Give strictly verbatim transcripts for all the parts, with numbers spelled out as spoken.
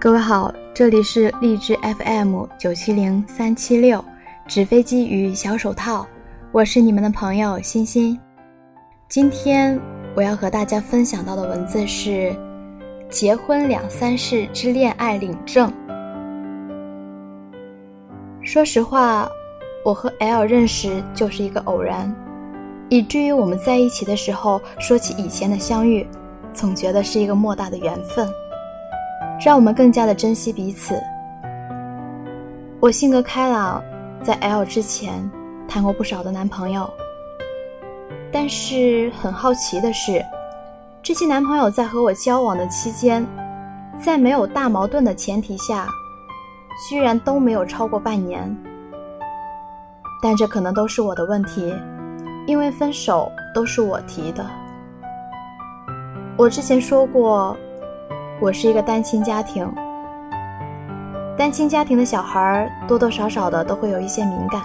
各位好，这里是荔枝 F M 九七零三七六，纸飞机与小手套，我是你们的朋友欣欣。今天我要和大家分享到的文字是《结婚两三世之恋爱领证》。说实话，我和 L 认识就是一个偶然，以至于我们在一起的时候说起以前的相遇，总觉得是一个莫大的缘分，让我们更加的珍惜彼此。我性格开朗，在 L 之前谈过不少的男朋友，但是很好奇的是，这些男朋友在和我交往的期间，在没有大矛盾的前提下，居然都没有超过半年。但这可能都是我的问题，因为分手都是我提的。我之前说过，我是一个单亲家庭，单亲家庭的小孩多多少少的都会有一些敏感。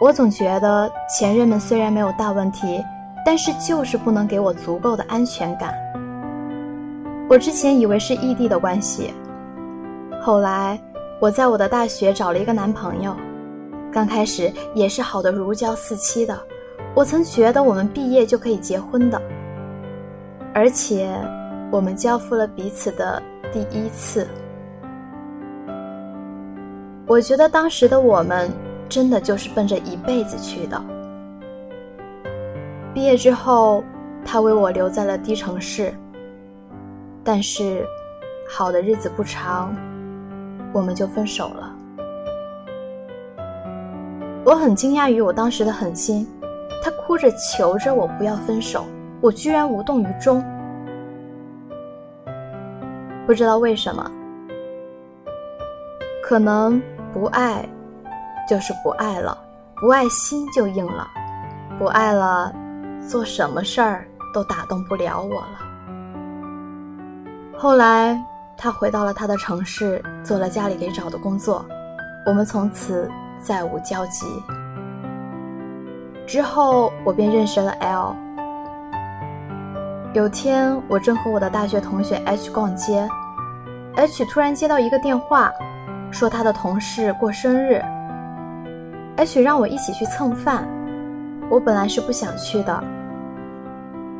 我总觉得前任们虽然没有大问题，但是就是不能给我足够的安全感。我之前以为是异地的关系，后来我在我的大学找了一个男朋友，刚开始也是好的如胶似漆的，我曾觉得我们毕业就可以结婚的，而且我们交付了彼此的第一次。我觉得当时的我们真的就是奔着一辈子去的。毕业之后，他为我留在了低城市，但是好的日子不长，我们就分手了。我很惊讶于我当时的狠心，他哭着求着我不要分手，我居然无动于衷。不知道为什么，可能不爱就是不爱了，不爱心就硬了，不爱了做什么事儿都打动不了我了。后来他回到了他的城市，做了家里给找的工作，我们从此再无交集。之后我便认识了 L。 有天我正和我的大学同学 H 逛街， H 突然接到一个电话，说他的同事过生日， H 让我一起去蹭饭。我本来是不想去的，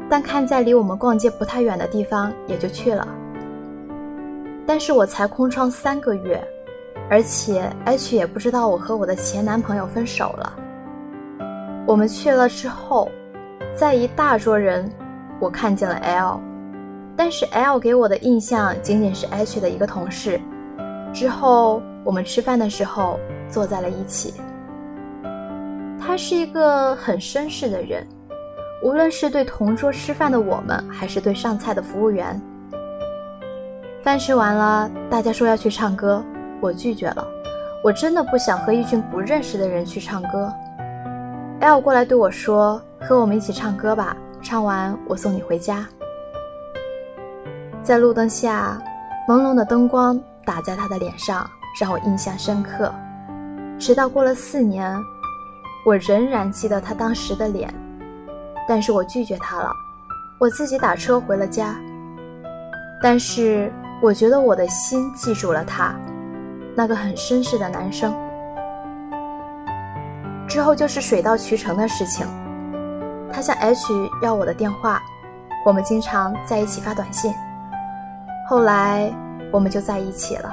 但看在离我们逛街不太远的地方，也就去了。但是我才空窗三个月，而且 H 也不知道我和我的前男朋友分手了。我们去了之后，在一大桌人，我看见了 L， 但是 L 给我的印象仅仅是 H 的一个同事。之后我们吃饭的时候坐在了一起。他是一个很绅士的人，无论是对同桌吃饭的我们，还是对上菜的服务员。饭吃完了，大家说要去唱歌，我拒绝了，我真的不想和一群不认识的人去唱歌。 L 过来对我说，和我们一起唱歌吧，唱完我送你回家。在路灯下，朦胧的灯光打在他的脸上，让我印象深刻。直到过了四年，我仍然记得他当时的脸，但是我拒绝他了，我自己打车回了家。但是我觉得我的心记住了他，那个很绅士的男生。之后就是水到渠成的事情，他向 H 要我的电话，我们经常在一起发短信，后来我们就在一起了。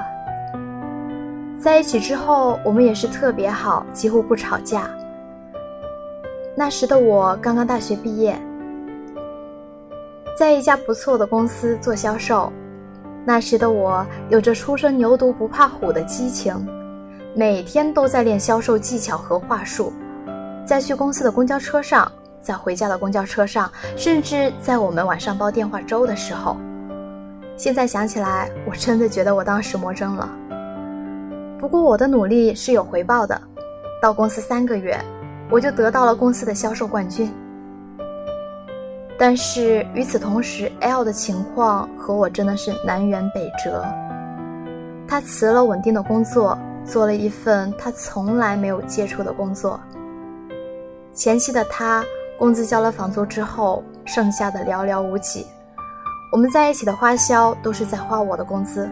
在一起之后，我们也是特别好，几乎不吵架。那时的我刚刚大学毕业，在一家不错的公司做销售。那时的我有着初生牛犊不怕虎的激情，每天都在练销售技巧和话术，在去公司的公交车上，在回家的公交车上，甚至在我们晚上煲电话粥的时候。现在想起来，我真的觉得我当时魔怔了。不过我的努力是有回报的，到公司三个月，我就得到了公司的销售冠军。但是与此同时， L 的情况和我真的是南辕北辙。他辞了稳定的工作，做了一份他从来没有接触的工作。前期的他，工资交了房租之后，剩下的寥寥无几。我们在一起的花销都是在花我的工资，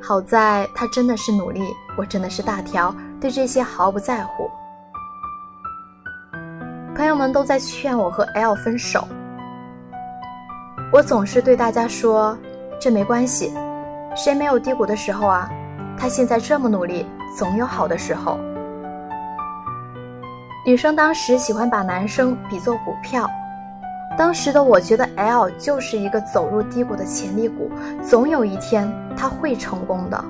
好在他真的是努力，我真的是大条，对这些毫不在乎。朋友们都在劝我和 L 分手，我总是对大家说，这没关系，谁没有低谷的时候啊？他现在这么努力，总有好的时候。女生当时喜欢把男生比作股票，当时的我觉得 L 就是一个走入低谷的潜力股，总有一天他会成功的。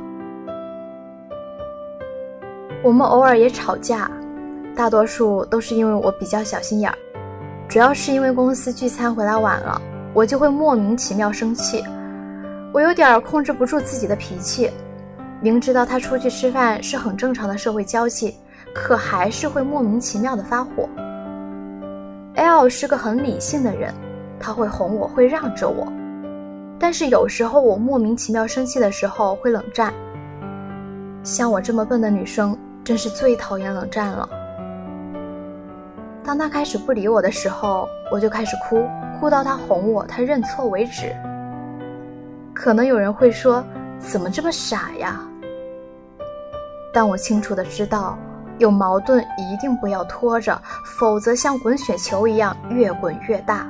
我们偶尔也吵架，大多数都是因为我比较小心眼儿，主要是因为公司聚餐回来晚了，我就会莫名其妙生气，我有点控制不住自己的脾气，明知道他出去吃饭是很正常的社会交际，可还是会莫名其妙的发火。 L 是个很理性的人，他会哄我，会让着我，但是有时候我莫名其妙生气的时候会冷战，像我这么笨的女生真是最讨厌冷战了。当他开始不理我的时候，我就开始哭，哭到他哄我，他认错为止。可能有人会说，怎么这么傻呀？但我清楚的知道，有矛盾一定不要拖着，否则像滚雪球一样越滚越大，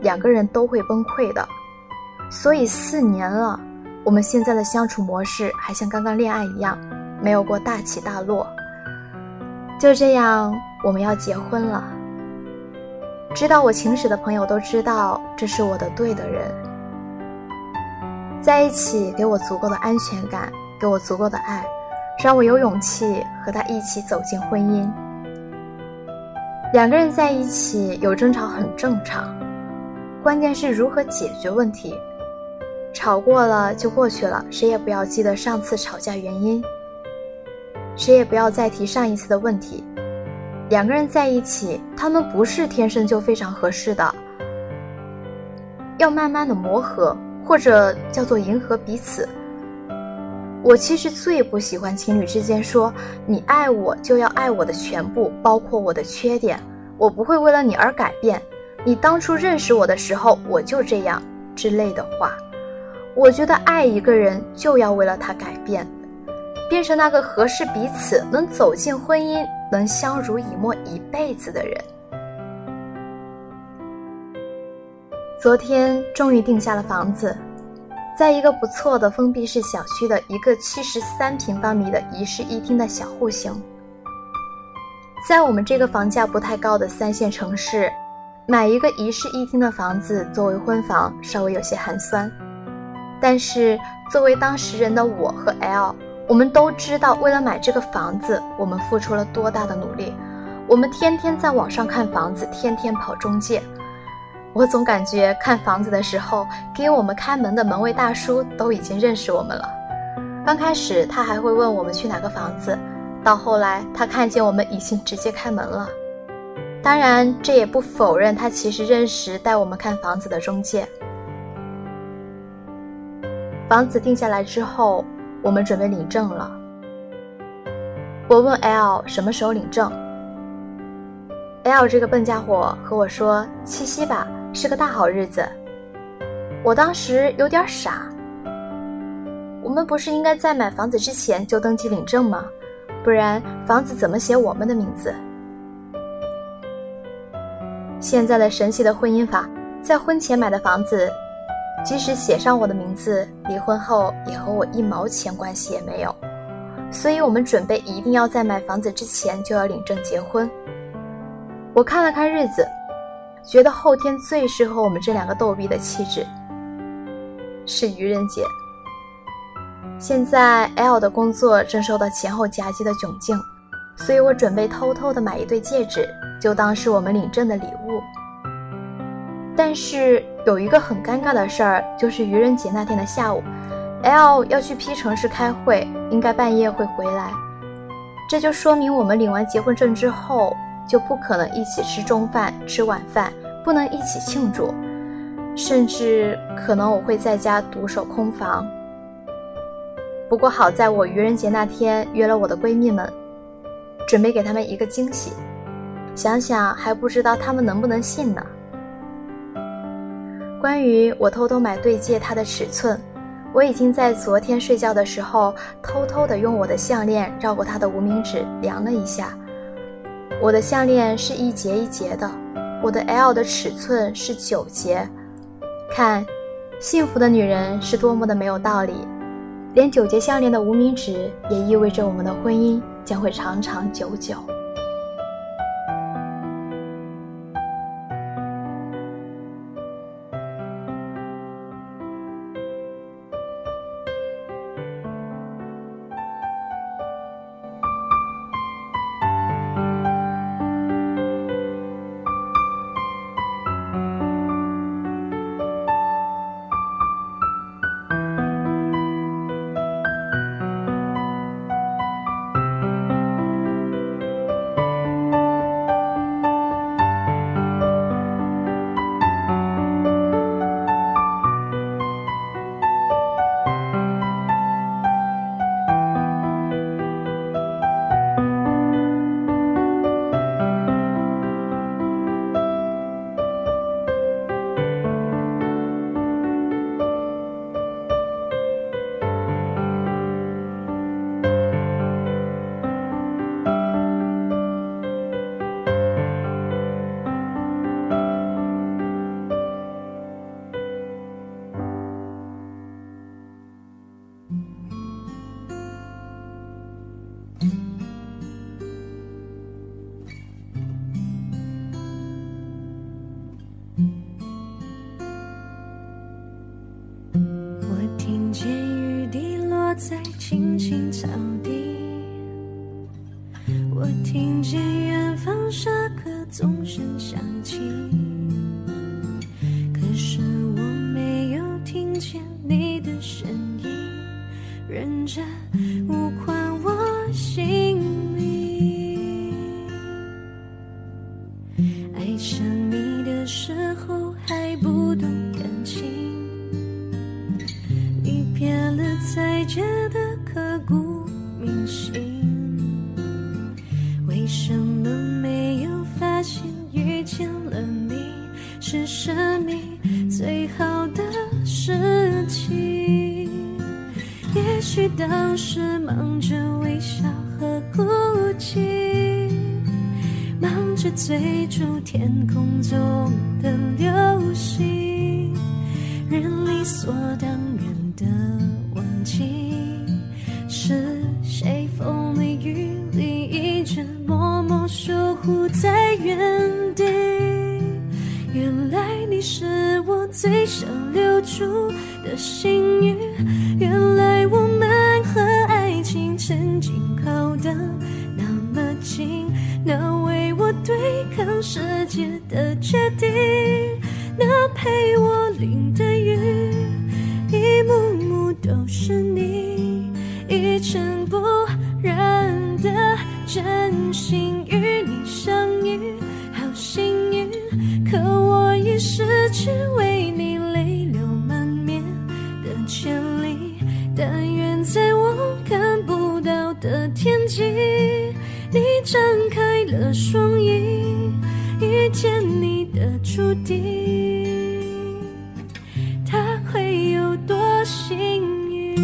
两个人都会崩溃的。所以四年了，我们现在的相处模式还像刚刚恋爱一样，没有过大起大落。就这样，我们要结婚了。知道我情史的朋友都知道，这是我的对的人。在一起给我足够的安全感，给我足够的爱，让我有勇气和他一起走进婚姻。两个人在一起有争吵很正常，关键是如何解决问题。吵过了就过去了，谁也不要记得上次吵架原因，谁也不要再提上一次的问题。两个人在一起，他们不是天生就非常合适的，要慢慢的磨合，或者叫做迎合彼此。我其实最不喜欢情侣之间说，你爱我就要爱我的全部，包括我的缺点，我不会为了你而改变，你当初认识我的时候我就这样之类的话。我觉得爱一个人就要为了他改变，变成那个合适彼此，能走进婚姻，能相濡以沫一辈子的人。昨天终于定下了房子，在一个不错的封闭式小区的一个七十三平方米的一室一厅的小户型。在我们这个房价不太高的三线城市，买一个一室一厅的房子作为婚房稍微有些寒酸，但是作为当事人的我和 L，我们都知道，为了买这个房子，我们付出了多大的努力。我们天天在网上看房子，天天跑中介。我总感觉看房子的时候，给我们开门的门卫大叔都已经认识我们了。刚开始他还会问我们去哪个房子，到后来他看见我们已经直接开门了。当然，这也不否认他其实认识带我们看房子的中介。房子定下来之后，我们准备领证了。我问 L 什么时候领证， L 这个笨家伙和我说七夕吧，是个大好日子。我当时有点傻，我们不是应该在买房子之前就登记领证吗？不然房子怎么写我们的名字？现在的神奇的婚姻法，在婚前买的房子即使写上我的名字，离婚后也和我一毛钱关系也没有，所以我们准备一定要在买房子之前就要领证结婚。我看了看日子，觉得后天最适合我们这两个逗逼的气质，是愚人节。现在 L 的工作正受到前后夹击的窘境，所以我准备偷偷的买一对戒指，就当是我们领证的礼物。但是有一个很尴尬的事儿，就是愚人节那天的下午 ，L 要去 P 城市开会，应该半夜会回来。这就说明我们领完结婚证之后，就不可能一起吃中饭、吃晚饭，不能一起庆祝，甚至可能我会在家独守空房。不过好在我愚人节那天约了我的闺蜜们，准备给她们一个惊喜，想想还不知道她们能不能信呢。关于我偷偷买对戒它的尺寸，我已经在昨天睡觉的时候偷偷地用我的项链绕过他的无名指量了一下。我的项链是一节一节的，我的 L 的尺寸是九节。看，幸福的女人是多么的没有道理，连九节项链的无名指也意味着我们的婚姻将会长长久久。在青青草地，我听见远方沙壳钟声响起，可是我没有听见你的声音，忍着无关我心里。爱上你的时候还不懂感情，才觉得刻骨铭心，为什么没有发现遇见了你是生命最好的事情？也许当时忙着微笑和哭泣，忙着追逐天空中的流星，人理所当然的是谁风里雨里一直默默守护在原地。原来你是我最想留住的幸运，原来我们和爱情曾经靠得那么近，那为我对抗世界的决定，那陪我淋的雨一幕幕都是你一尘不染的真心，与你相遇好幸运，可我已失去为你泪流满面的权利。但愿在我看不到的天际，你张开了双翼，遇见你的注定会有多幸运？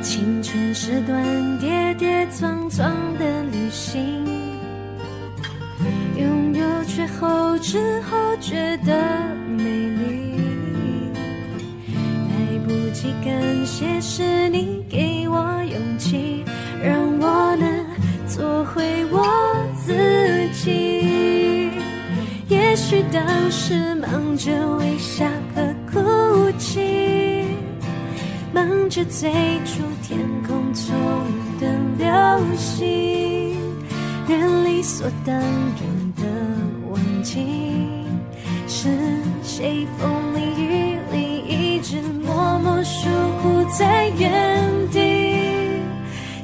青春是段跌跌撞撞的旅行，拥有却后知后觉的美丽，来不及感谢是你给勇气，让我能做回我自己。也许当时忙着微笑和哭泣，忙着追逐天空中的流星，人理所当然的忘记是谁风里雨里一直默默守护在原地。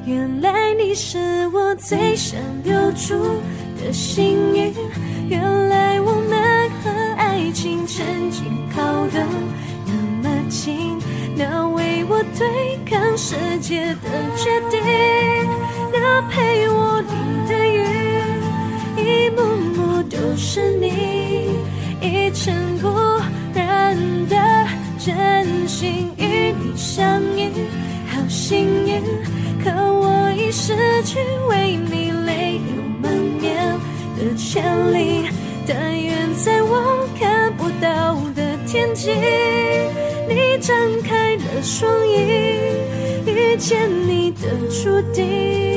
原来你是我最想留住的幸运，原来我们和爱情曾经靠得那么近，那为我对抗世界的决定，了陪我淋的雨，一幕幕都是你，一尘不染的真心与你相遇，好幸运，可我已失去为你泪流满面的权利，但愿在我看不到的天际，你张开了双翼，遇见你的注定。